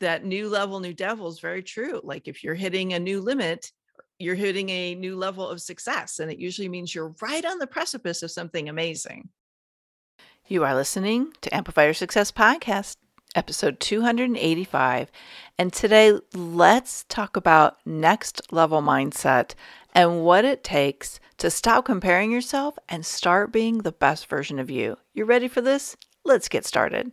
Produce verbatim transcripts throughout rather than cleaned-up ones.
that new level, new devil is very true. Like if you're hitting a new limit, you're hitting a new level of success. And it usually means you're right on the precipice of something amazing. You are listening to Amplify Your Success Podcast, episode two eighty-five. And today, let's talk about next level mindset and what it takes to stop comparing yourself and start being the best version of you. You ready for this? Let's get started.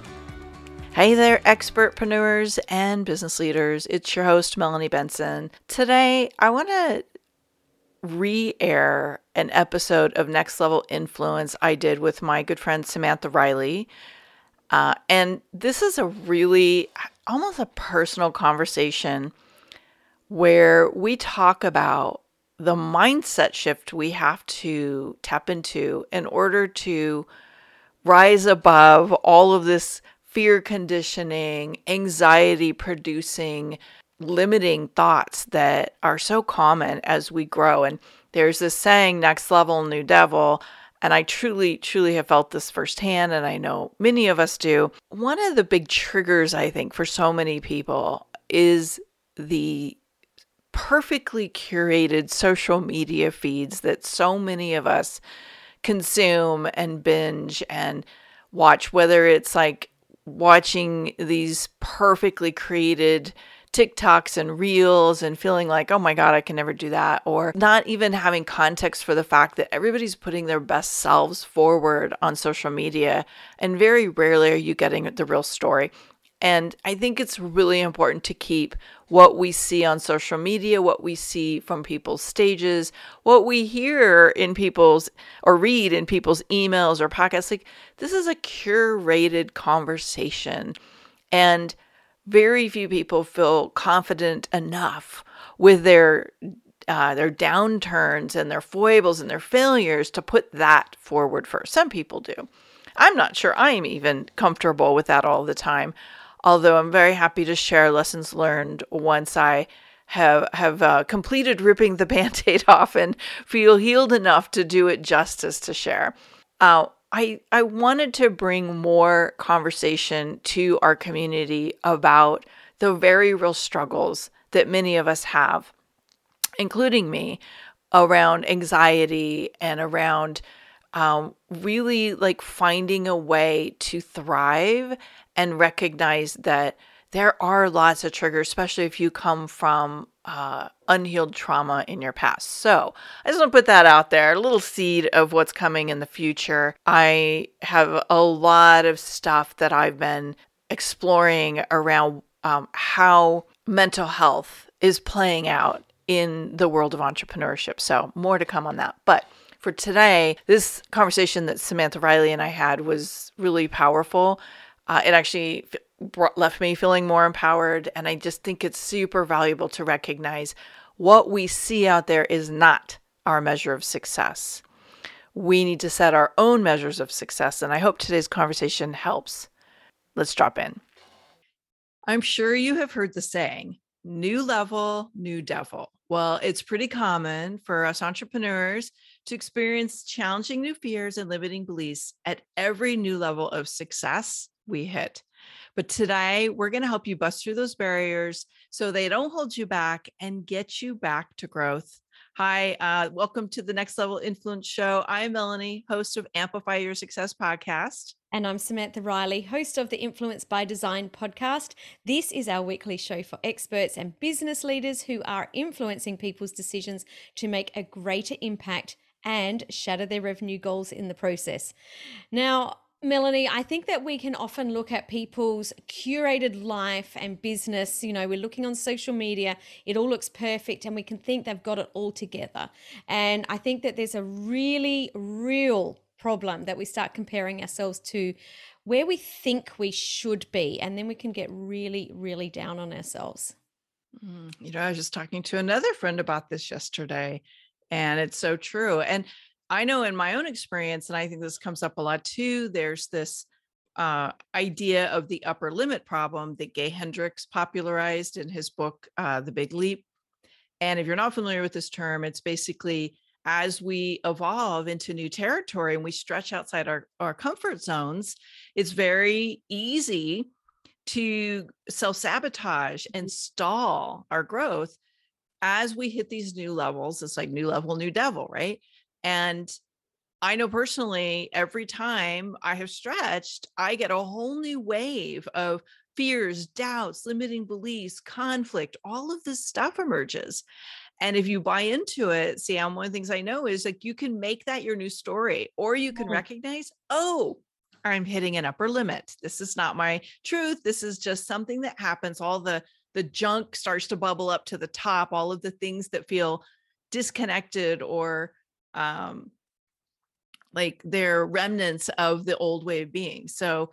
Hey there, expertpreneurs and business leaders. It's your host, Melanie Benson. Today, I want to re-air an episode of Next Level Influence I did with my good friend, Samantha Riley. Uh, and this is a really, almost a personal conversation where we talk about the mindset shift we have to tap into in order to rise above all of this fear conditioning, anxiety producing, limiting thoughts that are so common as we grow. And there's this saying, next level, new devil. And I truly, truly have felt this firsthand. And I know many of us do. One of the big triggers, I think, for so many people is the perfectly curated social media feeds that so many of us consume and binge and watch, whether it's like watching these perfectly created TikToks and reels and feeling like, oh my God, I can never do that. Or not even having context for the fact that everybody's putting their best selves forward on social media. And very rarely are you getting the real story. And I think it's really important to keep what we see on social media, what we see from people's stages, what we hear in people's or read in people's emails or podcasts. Like, this is a curated conversation. And very few people feel confident enough with their uh, their downturns and their foibles and their failures to put that forward first. Some people do. I'm not sure I am even comfortable with that all the time. Although I'm very happy to share lessons learned once I have have uh, completed ripping the Band-Aid off and feel healed enough to do it justice to share. Uh, I, I wanted to bring more conversation to our community about the very real struggles that many of us have, including me, around anxiety and around um, really like finding a way to thrive and recognize that there are lots of triggers, especially if you come from uh, unhealed trauma in your past. So I just want to put that out there, a little seed of what's coming in the future. I have a lot of stuff that I've been exploring around um, how mental health is playing out in the world of entrepreneurship. So more to come on that. But for today, this conversation that Samantha Riley and I had was really powerful. Uh, it actually brought, left me feeling more empowered. And I just think it's super valuable to recognize what we see out there is not our measure of success. We need to set our own measures of success. And I hope today's conversation helps. Let's drop in. I'm sure you have heard the saying, new level, new devil. Well, it's pretty common for us entrepreneurs to experience challenging new fears and limiting beliefs at every new level of success we hit. But today we're going to help you bust through those barriers so they don't hold you back and get you back to growth. Hi, uh, welcome to the Next Level Influence Show. I'm Melanie, host of Amplify Your Success Podcast. And I'm Samantha Riley, host of the Influence by Design podcast. This is our weekly show for experts and business leaders who are influencing people's decisions to make a greater impact and shatter their revenue goals in the process. Now, Melanie, I think that we can often look at people's curated life and business. You know, we're looking on social media, it all looks perfect, and we can think they've got it all together. And I think that there's a really real problem that we start comparing ourselves to where we think we should be, and then we can get really, really down on ourselves. Mm, you know, I was just talking to another friend about this yesterday, and it's so true. And I know in my own experience, and I think this comes up a lot too, there's this uh, idea of the upper limit problem that Gay Hendricks popularized in his book, uh, The Big Leap. And if you're not familiar with this term, it's basically as we evolve into new territory and we stretch outside our, our comfort zones, it's very easy to self-sabotage and stall our growth as we hit these new levels. It's like new level, new devil, right? And I know personally, every time I have stretched, I get a whole new wave of fears, doubts, limiting beliefs, conflict, all of this stuff emerges. And if you buy into it, Sam, one of the things I know is like you can make that your new story, or you can mm-hmm. recognize, oh, I'm hitting an upper limit. This is not my truth. This is just something that happens. All the, the junk starts to bubble up to the top. All of the things that feel disconnected or um, like they're remnants of the old way of being. So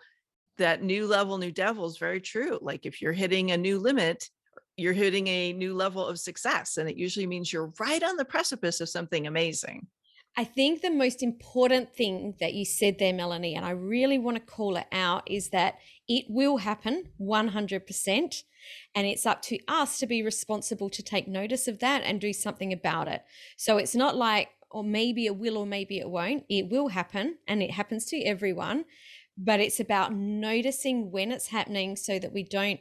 that new level, new devil is very true. Like if you're hitting a new limit, you're hitting a new level of success. And it usually means you're right on the precipice of something amazing. I think the most important thing that you said there, Melanie, and I really want to call it out, is that it will happen one hundred percent. And it's up to us to be responsible to take notice of that and do something about it. So it's not like, or maybe it will, or maybe it won't. It will happen, and it happens to everyone. But it's about noticing when it's happening so that we don't,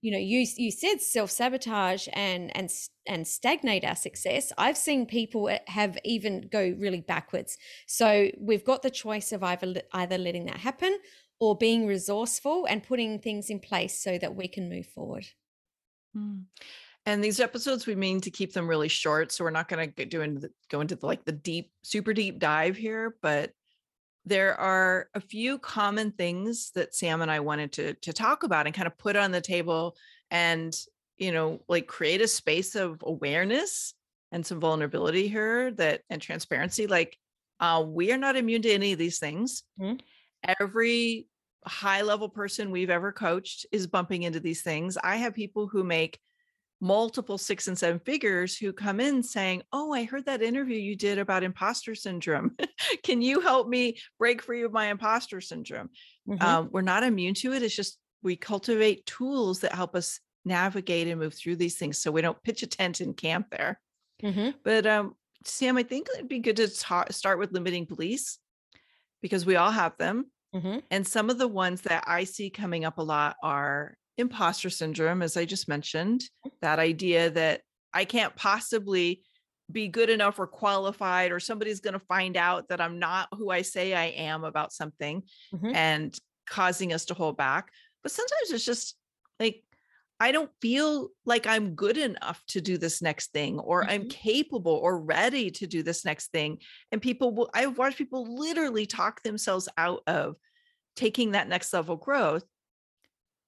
you know, you you said self-sabotage and and and stagnate our success. I've seen people have even go really backwards. So we've got the choice of either either letting that happen or being resourceful and putting things in place so that we can move forward. Mm. And these episodes, we mean to keep them really short, so we're not going to do into the, go into the, like the deep, super deep dive here. But there are a few common things that Sam and I wanted to to talk about and kind of put on the table, and you know, like create a space of awareness and some vulnerability here that and transparency. Like uh, we are not immune to any of these things. Mm-hmm. Every high level person we've ever coached is bumping into these things. I have people who make multiple six and seven figures who come in saying, oh, I heard that interview you did about imposter syndrome. Can you help me break free of my imposter syndrome? Mm-hmm. Um, we're not immune to it. It's just we cultivate tools that help us navigate and move through these things so we don't pitch a tent and camp there. Mm-hmm. But um, Sam, I think it'd be good to ta- start with limiting beliefs, because we all have them. Mm-hmm. And some of the ones that I see coming up a lot are imposter syndrome, as I just mentioned, that idea that I can't possibly be good enough or qualified, or somebody's going to find out that I'm not who I say I am about something, mm-hmm. and causing us to hold back. But sometimes it's just like, I don't feel like I'm good enough to do this next thing, or mm-hmm. I'm capable or ready to do this next thing. And people will, I've watched people literally talk themselves out of taking that next level growth,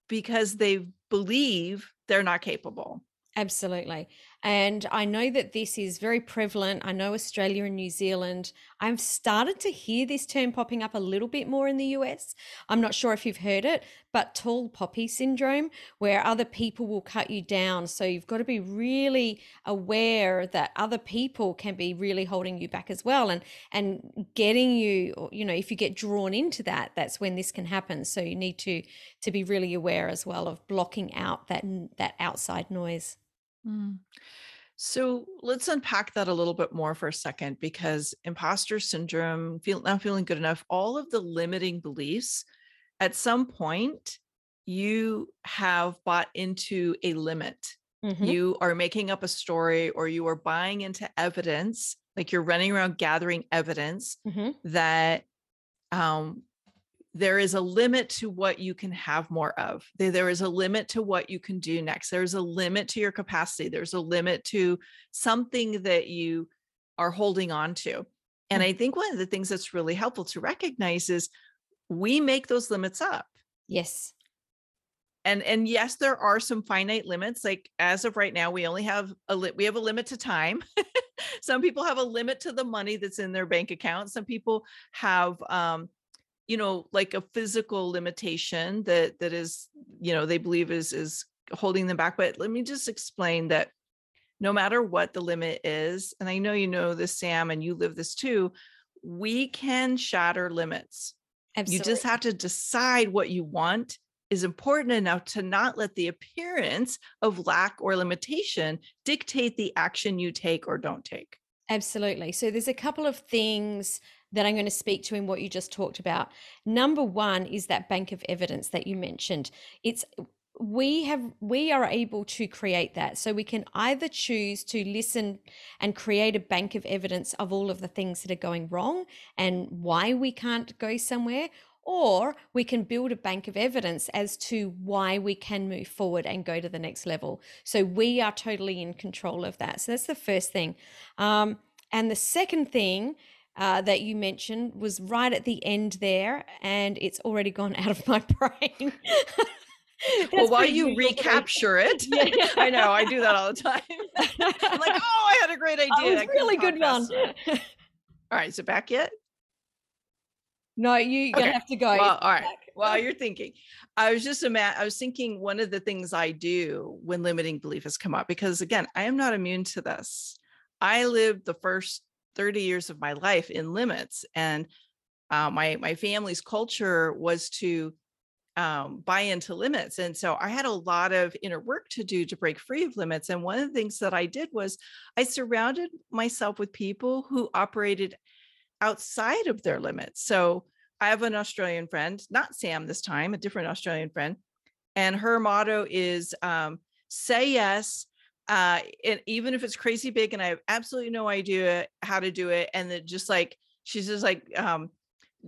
because they believe they're not capable. Absolutely. And I know that this is very prevalent. I know Australia and New Zealand, I've started to hear this term popping up a little bit more in the U S. I'm not sure if you've heard it, but tall poppy syndrome, where other people will cut you down. So you've got to be really aware that other people can be really holding you back as well. And, and getting you, you know, if you get drawn into that, that's when this can happen. So you need to, to be really aware as well of blocking out that, that outside noise. So let's unpack that a little bit more for a second, because imposter syndrome, feel, not feeling good enough, all of the limiting beliefs, at some point you have bought into a limit. Mm-hmm. You are making up a story, or you are buying into evidence, like you're running around gathering evidence mm-hmm. that um, there is a limit to what you can have more of. There is a limit to what you can do next. There's a limit to your capacity. There's a limit to something that you are holding on to. And I think one of the things that's really helpful to recognize is we make those limits up. Yes. And, and yes, there are some finite limits. Like as of right now, we only have a li- we have a limit to time. Some people have a limit to the money that's in their bank account. Some people have, um, you know, like a physical limitation that, that is, you know, they believe is, is holding them back. But let me just explain that no matter what the limit is, and I know you know this, Sam, and you live this too, we can shatter limits. Absolutely. You just have to decide what you want is important enough to not let the appearance of lack or limitation dictate the action you take or don't take. Absolutely. So there's a couple of things that I'm going to speak to in what you just talked about. Number one is that bank of evidence that you mentioned. It's we have we are able to create that. So we can either choose to listen and create a bank of evidence of all of the things that are going wrong and why we can't go somewhere, or we can build a bank of evidence as to why we can move forward and go to the next level. So we are totally in control of that. So that's the first thing. Um, and the second thing uh, that you mentioned was right at the end there, and it's already gone out of my brain. Well, while you recapture it, yeah, yeah. I know, I do that all the time. I'm like, oh, I had a great idea. Oh, it was a really good one. All right, is it back yet? No, you, you're okay. Gonna have to go. Well, all right. While you're thinking, I was just I was thinking one of the things I do when limiting belief has come up, because again, I am not immune to this. I lived the first thirty years of my life in limits, and uh, my my family's culture was to um, buy into limits, and so I had a lot of inner work to do to break free of limits. And one of the things that I did was I surrounded myself with people who operated outside of their limits. So I have an Australian friend, not Sam this time, a different Australian friend, and her motto is um, say yes, uh, and even if it's crazy big and I have absolutely no idea how to do it. And then just like, she's just like, um,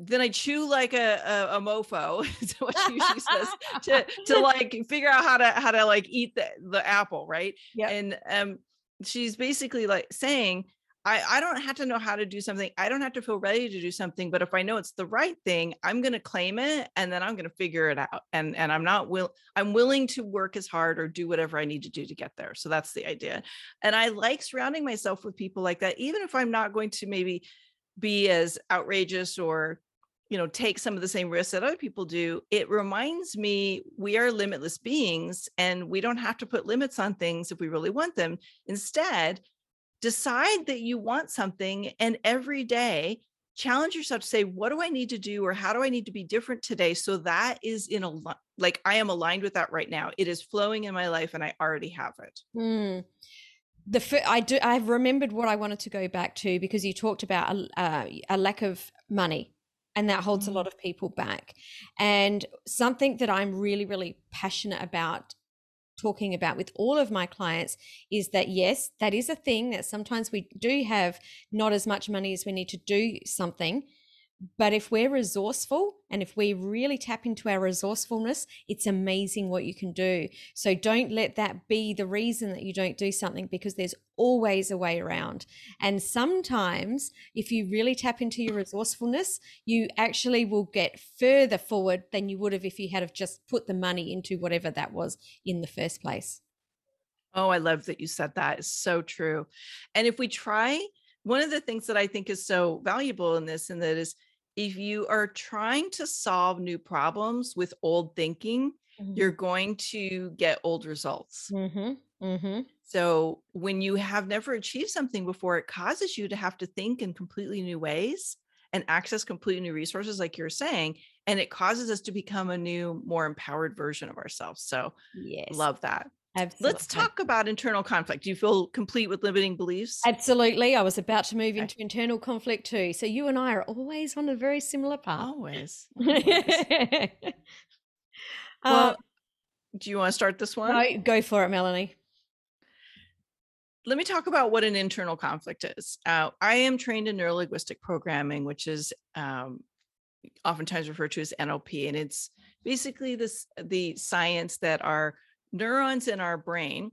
then I chew like a, a, a mofo, is what she usually says, to, to like figure out how to, how to like eat the, the apple, right? Yep. And um, she's basically like saying, I, I don't have to know how to do something. I don't have to feel ready to do something, but if I know it's the right thing, I'm going to claim it and then I'm going to figure it out. And, and I'm not will, I'm willing to work as hard or do whatever I need to do to get there. So that's the idea. And I like surrounding myself with people like that, even if I'm not going to maybe be as outrageous or, you know, take some of the same risks that other people do. It reminds me we are limitless beings and we don't have to put limits on things if we really want them. Instead, decide that you want something, and every day challenge yourself to say, what do I need to do? Or how do I need to be different today? So that is in a, like, I am aligned with that right now. It is flowing in my life and I already have it. Mm. The f- I do, I've remembered what I wanted to go back to, because you talked about a, uh, a lack of money, and that holds mm. a lot of people back. And something that I'm really, really passionate about talking about with all of my clients is that, yes, that is a thing, that sometimes we do have not as much money as we need to do something, but if we're resourceful and if we really tap into our resourcefulness, it's amazing what you can do. So don't let that be the reason that you don't do something, because there's always a way around. And sometimes if you really tap into your resourcefulness, you actually will get further forward than you would have if you had have just put the money into whatever that was in the first place. Oh, I love that you said that. It's so true. And if we try, one of the things that I think is so valuable in this, and that is, if you are trying to solve new problems with old thinking, mm-hmm. you're going to get old results. Mm-hmm. Mm-hmm. So when you have never achieved something before, it causes you to have to think in completely new ways and access completely new resources, like you're saying, and it causes us to become a new, more empowered version of ourselves. So yes. Love that. Absolutely. Let's talk about internal conflict. Do you feel complete with limiting beliefs? Absolutely. I was about to move okay. into internal conflict too. So you and I are always on a very similar path. Always. always. well, um, do you want to start this one? No, go for it, Melanie. Let me talk about what an internal conflict is. Uh, I am trained in neurolinguistic programming, which is um, oftentimes referred to as N L P. And it's basically this the science that our neurons in our brain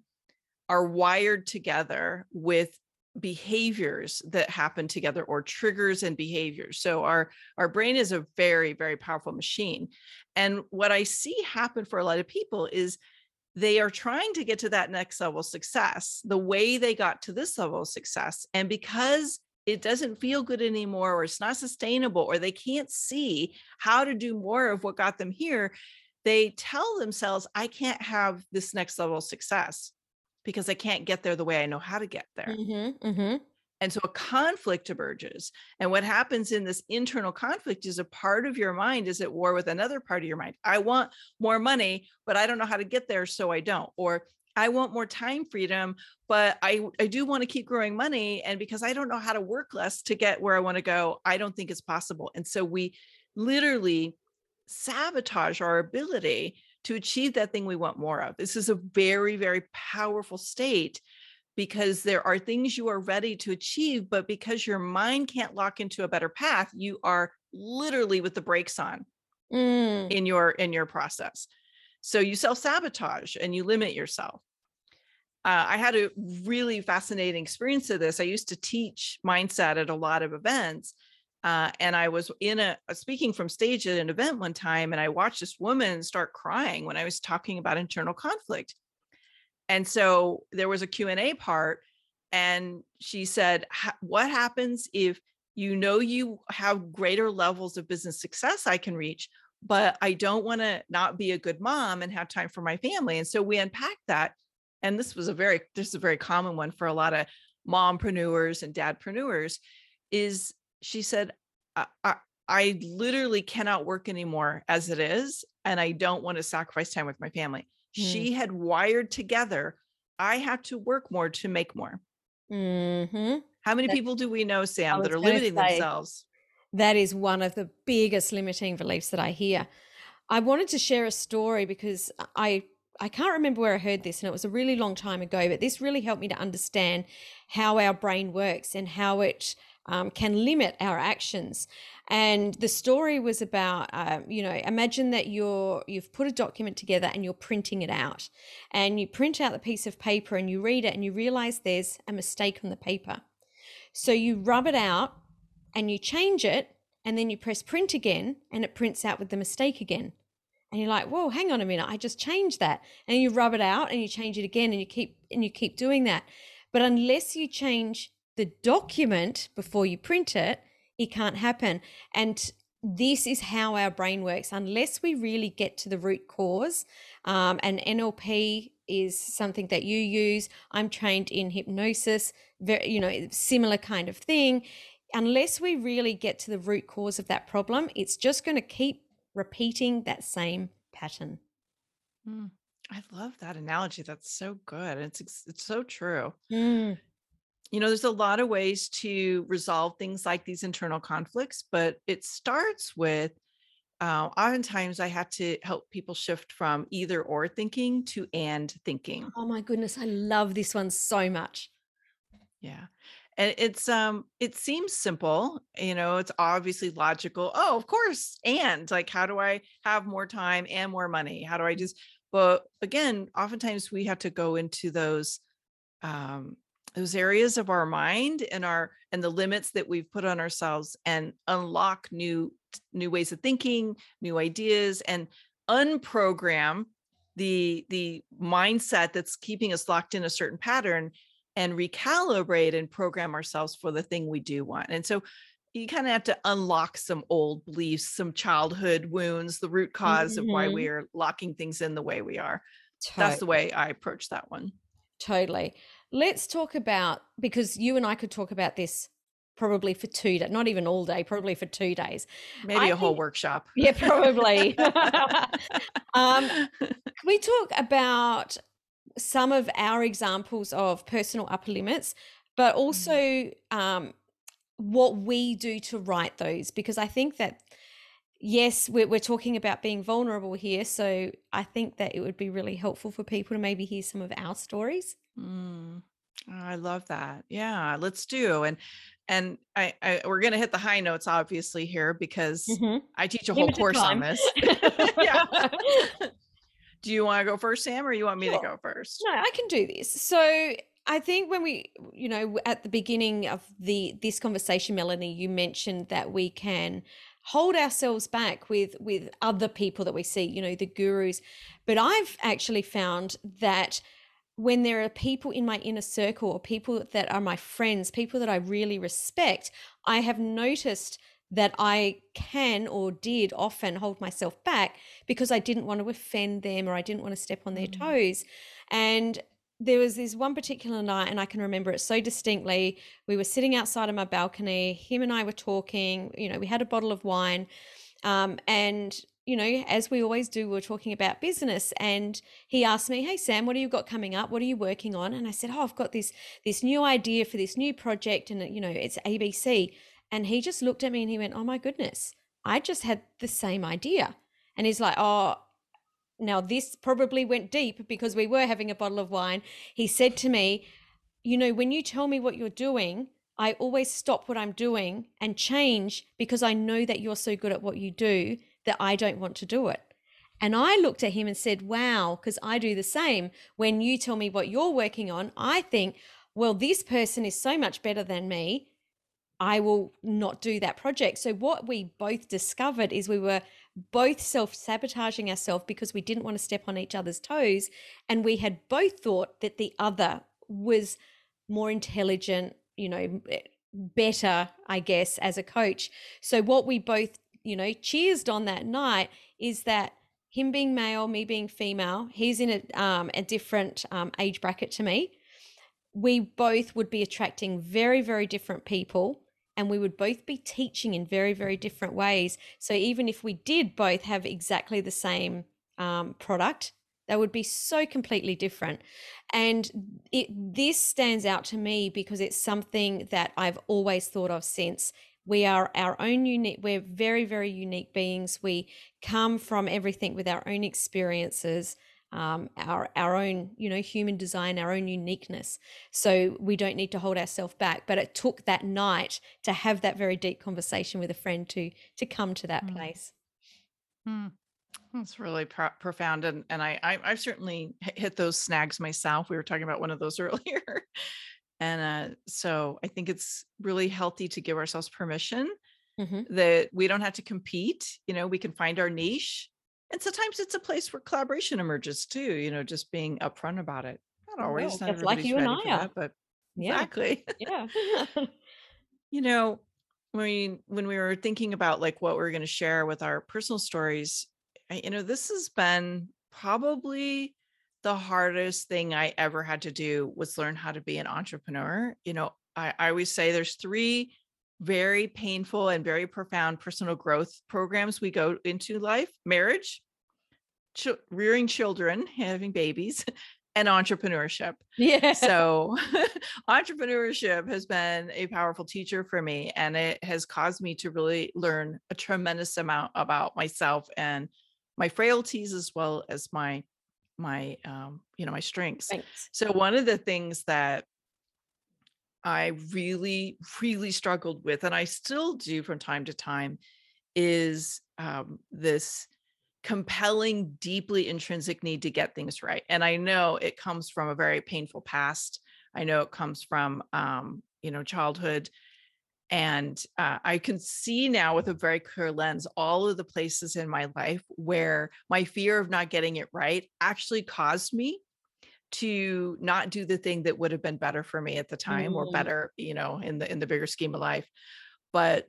are wired together with behaviors that happen together, or triggers and behaviors. So our, our brain is a very, very powerful machine. And what I see happen for a lot of people is they are trying to get to that next level of success, the way they got to this level of success. And because it doesn't feel good anymore, or it's not sustainable, or they can't see how to do more of what got them here, they tell themselves, I can't have this next level of success because I can't get there the way I know how to get there. Mm-hmm, mm-hmm. And so a conflict emerges. And what happens in this internal conflict is a part of your mind is at war with another part of your mind. I want more money, but I don't know how to get there, so I don't. Or I want more time freedom, but I, I do want to keep growing money. And because I don't know how to work less to get where I want to go, I don't think it's possible. And so we literally sabotage our ability to achieve that thing we want more of. This is a very, very powerful state, because there are things you are ready to achieve, but because your mind can't lock into a better path, you are literally with the brakes on mm. in your, in your process. So you self-sabotage and you limit yourself. Uh, I had a really fascinating experience of this. I used to teach mindset at a lot of events. Uh, and I was in a, a speaking from stage at an event one time, and I watched this woman start crying when I was talking about internal conflict. And so there was a Q and A part, and she said, what happens if you know you have greater levels of business success I can reach, but I don't want to not be a good mom and have time for my family? And so we unpacked that. And this was a very, this is a very common one for a lot of mompreneurs and dadpreneurs, is she said, I, I, I literally cannot work anymore as it is. And I don't want to sacrifice time with my family. She had wired together, I have to work more to make more. Mm-hmm. How many That's, people do we know, Sam, that are limiting say, themselves? That is one of the biggest limiting beliefs that I hear. I wanted to share a story because I, I can't remember where I heard this, and it was a really long time ago, but this really helped me to understand how our brain works and how it um, can limit our actions. And the story was about, um, you know, imagine that you're, you've put a document together and you're printing it out, and you print out the piece of paper and you read it and you realize there's a mistake on the paper. So you rub it out and you change it, and then you press print again and it prints out with the mistake again. And you're like, whoa, hang on a minute, I just changed that. And you rub it out and you change it again, and you keep, and you keep doing that. But unless you change the document before you print it, it can't happen. And this is how our brain works. Unless we really get to the root cause, um, and N L P is something that you use. I'm trained in hypnosis, very, you know, similar kind of thing. Unless we really get to the root cause of that problem, it's just going to keep repeating that same pattern. Mm, I love that analogy. That's so good. It's, it's so true. Mm. You know, there's a lot of ways to resolve things like these internal conflicts, but it starts with, uh, oftentimes I have to help people shift from either or thinking to and thinking. Oh my goodness, I love this one so much. Yeah. And it's, um, it seems simple, you know, it's obviously logical. Oh, of course. And like, how do I have more time and more money? How do I just, but again, oftentimes we have to go into those, um, those areas of our mind and our, and the limits that we've put on ourselves, and unlock new, new ways of thinking, new ideas, and unprogram the, the mindset that's keeping us locked in a certain pattern, and recalibrate and program ourselves for the thing we do want. And so you kind of have to unlock some old beliefs, some childhood wounds, the root cause mm-hmm. of why we are locking things in the way we are. Totally. That's the way I approach that one. Totally. Let's talk about, because you and I could talk about this probably for two days, not even all day, probably for two days. Maybe I a think, whole workshop. Yeah, probably. um, we talk about some of our examples of personal upper limits, but also um, what we do to right those, because I think that, yes, we're, we're talking about being vulnerable here. So I think that it would be really helpful for people to maybe hear some of our stories. Mm, I love that. Yeah, let's do. And, and I, I we're going to hit the high notes obviously here, because mm-hmm. I teach a whole course on this. Do you want to go first, Sam, or you want me sure. to go first? No, I can do this. So I think when we, you know, at the beginning of the, this conversation, Melanie, you mentioned that we can hold ourselves back with, with other people that we see, you know, the gurus, but I've actually found that when there are people in my inner circle, or people that are my friends, people that I really respect, I have noticed that I can or did often hold myself back because I didn't want to offend them or I didn't want to step on their mm. toes. And there was this one particular night, and I can remember it so distinctly. We were sitting outside on my balcony, him and I were talking, you know, we had a bottle of wine, um, and, you know, as we always do, we were talking about business, and he asked me, "Hey Sam, what have you got coming up? What are you working on?" And I said, "Oh, I've got this, this new idea for this new project, and, you know, it's A B C. And he just looked at me and he went, "Oh my goodness, I just had the same idea." And he's like, "Oh," now this probably went deep because we were having a bottle of wine. He said to me, "You know, when you tell me what you're doing, I always stop what I'm doing and change because I know that you're so good at what you do that I don't want to do it." And I looked at him and said, "Wow, because I do the same. When you tell me what you're working on, I think, well, this person is so much better than me. I will not do that project." So what we both discovered is we were both self-sabotaging ourselves because we didn't want to step on each other's toes. And we had both thought that the other was more intelligent, you know, better, I guess, as a coach. So what we both, you know, cheersed on that night is that him being male, me being female, he's in a, um, a different um, age bracket to me. We both would be attracting very, very different people. And we would both be teaching in very, very different ways. So even if we did both have exactly the same um, product, that would be so completely different. And it, this stands out to me because it's something that I've always thought of since. We are our own unique, we're very, very unique beings. We come from everything with our own experiences, um, our, our own, you know, human design, our own uniqueness. So we don't need to hold ourselves back. But it took that night to have that very deep conversation with a friend to, to come to that mm. place. Mm. That's really pro- profound. And, and I, I, I've certainly hit those snags myself. We were talking about one of those earlier. And uh, so I think it's really healthy to give ourselves permission mm-hmm. that we don't have to compete. You know, we can find our niche. And sometimes it's a place where collaboration emerges too, you know, just being upfront about it. Not always. Well, not that's like you and I are. That, but yeah. Exactly. Yeah. You know, when we, when we were thinking about like what we we're going to share with our personal stories, I, you know, this has been probably the hardest thing I ever had to do was learn how to be an entrepreneur. You know, I, I always say there's three very painful and very profound personal growth programs we go into life: marriage, ch- rearing children, having babies, and entrepreneurship. Yeah. So entrepreneurship has been a powerful teacher for me, and it has caused me to really learn a tremendous amount about myself and my frailties, as well as my, my, um, you know, my strengths. Thanks. So one of the things that I really, really struggled with, and I still do from time to time, is um, this compelling, deeply intrinsic need to get things right. And I know it comes from a very painful past. I know it comes from, um, you know, childhood. And uh, I can see now with a very clear lens, all of the places in my life where my fear of not getting it right actually caused me to not do the thing that would have been better for me at the time mm. or better, you know, in the, in the bigger scheme of life. But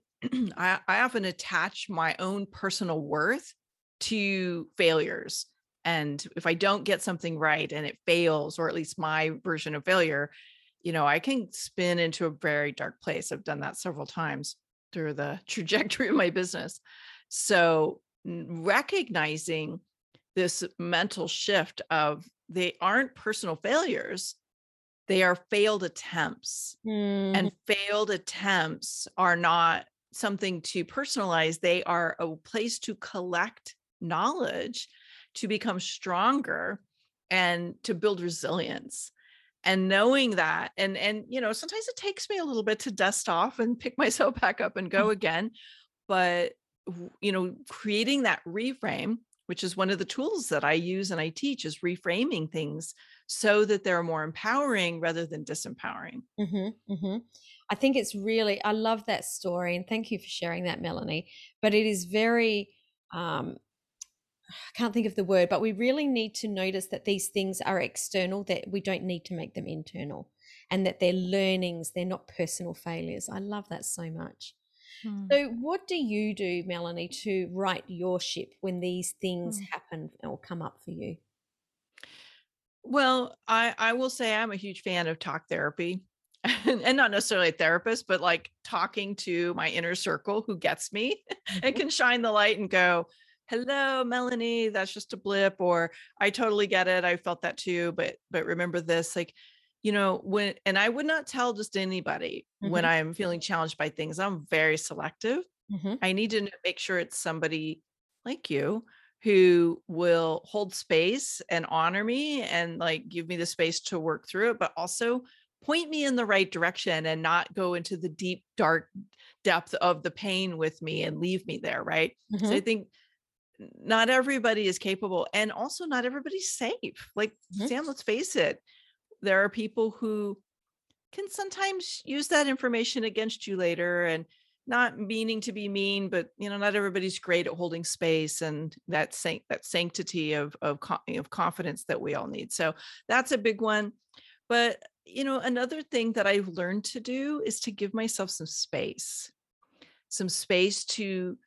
I, I often attach my own personal worth to failures. And if I don't get something right and it fails, or at least my version of failure, you know, I can spin into a very dark place. I've done that several times through the trajectory of my business. So recognizing this mental shift of, they aren't personal failures. They are failed attempts. Mm. And failed attempts are not something to personalize. They are a place to collect knowledge, to become stronger, and to build resilience. And knowing that, and, and, you know, sometimes it takes me a little bit to dust off and pick myself back up and go again. But, you know, creating that reframe, which is one of the tools that I use and I teach, is reframing things so that they're more empowering rather than disempowering. Mm-hmm, mm-hmm. I think it's really, I love that story, and thank you for sharing that, Melanie. But it is very, um, I can't think of the word, but we really need to notice that these things are external, that we don't need to make them internal, and that they're learnings, they're not personal failures. I love that so much. Mm. So what do you do, Melanie, to right your ship when these things mm. happen or come up for you? Well, I, I will say I'm a huge fan of talk therapy and not necessarily a therapist, but like talking to my inner circle who gets me mm-hmm. and can shine the light and go, hello, Melanie, that's just a blip, or I totally get it. I felt that too. But, but remember this, like, you know, when, and I would not tell just anybody mm-hmm. when I'm feeling challenged by things, I'm very selective. Mm-hmm. I need to make sure it's somebody like you who will hold space and honor me and like give me the space to work through it, but also point me in the right direction and not go into the deep, dark depth of the pain with me and leave me there. Right. Mm-hmm. So I think not everybody is capable, and also not everybody's safe. Like mm-hmm. Sam, let's face it. There are people who can sometimes use that information against you later, and not meaning to be mean, but you know, not everybody's great at holding space and that san- that sanctity of, of of confidence that we all need. So that's a big one. But you know, another thing that I've learned to do is to give myself some space, some space to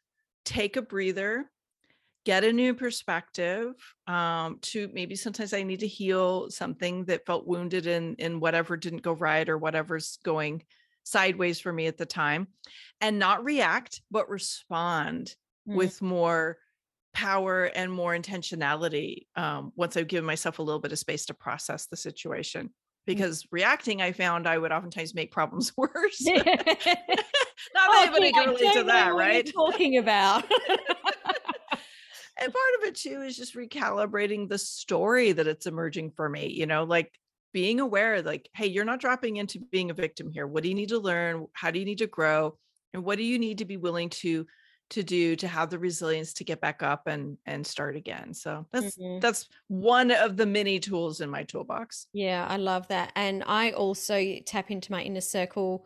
take a breather, get a new perspective. Um, to maybe sometimes I need to heal something that felt wounded in in whatever didn't go right or whatever's going sideways for me at the time, and not react, but respond mm-hmm. with more power and more intentionality. Um, once I've given myself a little bit of space to process the situation, because mm-hmm. reacting, I found I would oftentimes make problems worse. Not oh, everybody can relate to that, right? Talking about. And part of it too is just recalibrating the story that it's emerging for me, you know, like being aware, like, hey, you're not dropping into being a victim here. What do you need to learn? How do you need to grow? And what do you need to be willing to, to do to have the resilience to get back up and, and start again? So that's, mm-hmm. that's one of the many tools in my toolbox. Yeah. I love that. And I also tap into my inner circle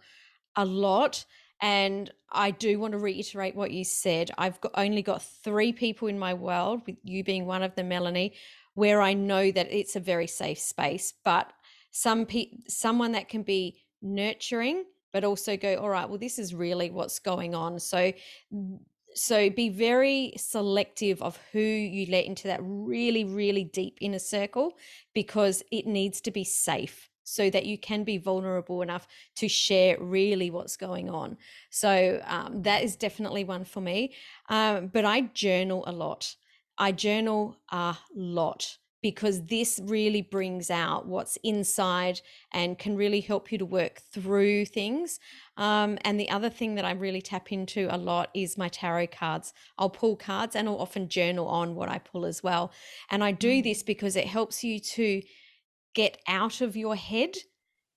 a lot. And I do want to reiterate what you said. I've got, only got three people in my world, with you being one of them, Melanie, where I know that it's a very safe space, but some pe- someone that can be nurturing, but also go, all right, well, this is really what's going on. So, so be very selective of who you let into that really, really deep inner circle, because it needs to be safe so that you can be vulnerable enough to share really what's going on. So um, that is definitely one for me. Um, but I journal a lot. I journal a lot because this really brings out what's inside and can really help you to work through things. Um, and the other thing that I really tap into a lot is my tarot cards. I'll pull cards and I'll often journal on what I pull as well. And I do this because it helps you to get out of your head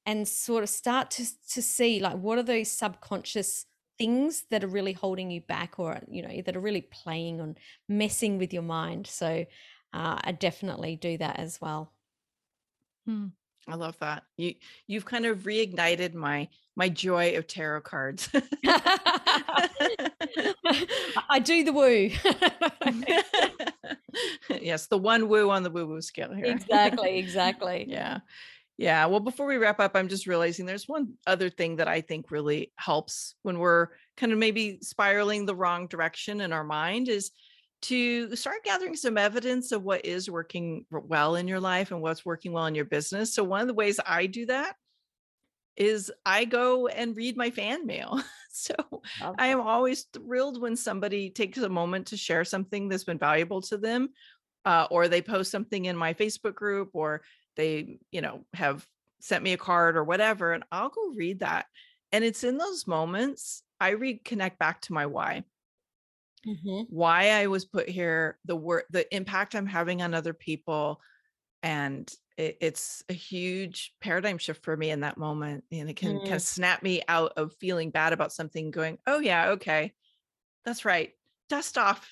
and sort of start to, to see, like, what are those subconscious things that are really holding you back, or, you know, that are really playing on messing with your mind. So uh, I definitely do that as well. Hmm. I love that. You, you've kind of reignited my, my joy of tarot cards. I do the woo. Yes. The one woo on the woo woo scale here. Exactly. Exactly. Yeah. Yeah. Well, before we wrap up, I'm just realizing there's one other thing that I think really helps when we're kind of maybe spiraling the wrong direction in our mind, is to start gathering some evidence of what is working well in your life and what's working well in your business. So one of the ways I do that is I go and read my fan mail. So okay. I am always thrilled when somebody takes a moment to share something that's been valuable to them, uh, or they post something in my Facebook group, or they, you know, have sent me a card or whatever, and I'll go read that. And it's in those moments I reconnect back to my why. Mm-hmm. Why I was put here, the work, the impact I'm having on other people. And it, it's a huge paradigm shift for me in that moment. And it can mm. kind of snap me out of feeling bad about something, going, oh yeah, okay, that's right. Dust off.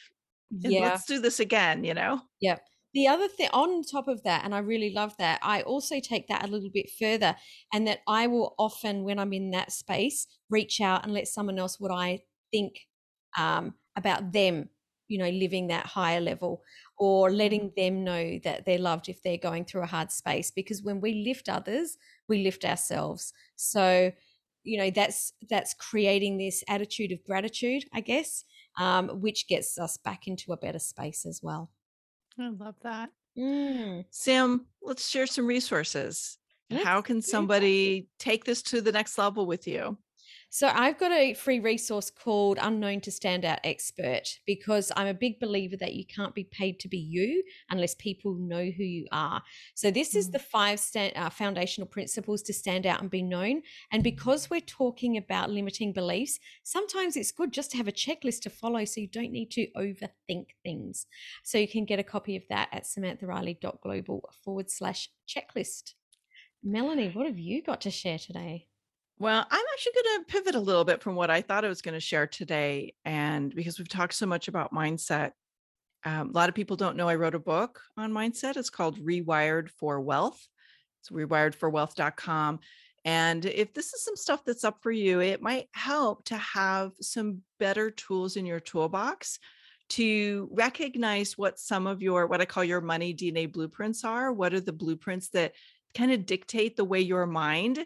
And yeah. Let's do this again, you know? Yep. The other thing on top of that, and I really love that, I also take that a little bit further, and that I will often, when I'm in that space, reach out and let someone else what I think, um, about them, you know, living that higher level, or letting them know that they're loved if they're going through a hard space, because when we lift others, we lift ourselves. So you know, that's that's creating this attitude of gratitude, I guess, um, which gets us back into a better space as well. I love that. Mm. Sam, let's share some resources. Let's How can somebody take this to the next level with you? So I've got a free resource called Unknown to Standout Expert, because I'm a big believer that you can't be paid to be you unless people know who you are. So this mm. is the five stand, uh, foundational principles to stand out and be known. And because we're talking about limiting beliefs, sometimes it's good just to have a checklist to follow so you don't need to overthink things. So you can get a copy of that at samanthariley.global forward slash checklist. Melanie, what have you got to share today? Well, I'm actually going to pivot a little bit from what I thought I was going to share today. And because we've talked so much about mindset, um, a lot of people don't know I wrote a book on mindset. It's called Rewired for Wealth. It's rewired for wealth dot com. And if this is some stuff that's up for you, it might help to have some better tools in your toolbox to recognize what some of your, what I call your money D N A blueprints are. What are the blueprints that kind of dictate the way your mind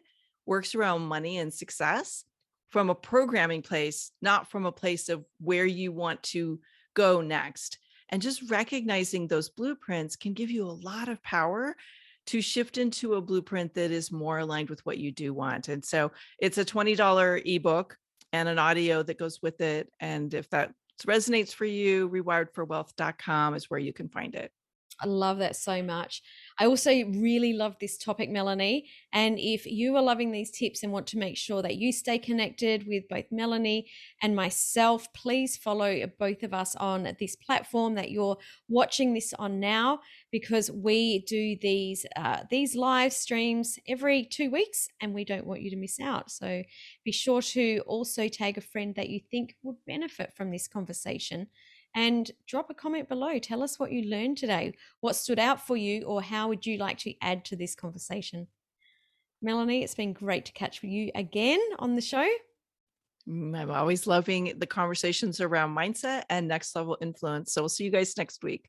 works around money and success from a programming place, not from a place of where you want to go next. And just recognizing those blueprints can give you a lot of power to shift into a blueprint that is more aligned with what you do want. And so it's a twenty dollars ebook and an audio that goes with it. And if that resonates for you, rewired for wealth dot com is where you can find it. I love that so much. I also really love this topic, Melanie. And if you are loving these tips and want to make sure that you stay connected with both Melanie and myself, please follow both of us on this platform that you're watching this on now, because we do these uh, these live streams every two weeks and we don't want you to miss out. So be sure to also tag a friend that you think would benefit from this conversation. And drop a comment below. Tell us what you learned today, what stood out for you, or how would you like to add to this conversation? Melanie, it's been great to catch you again on the show. I'm always loving the conversations around mindset and next level influence. So we'll see you guys next week.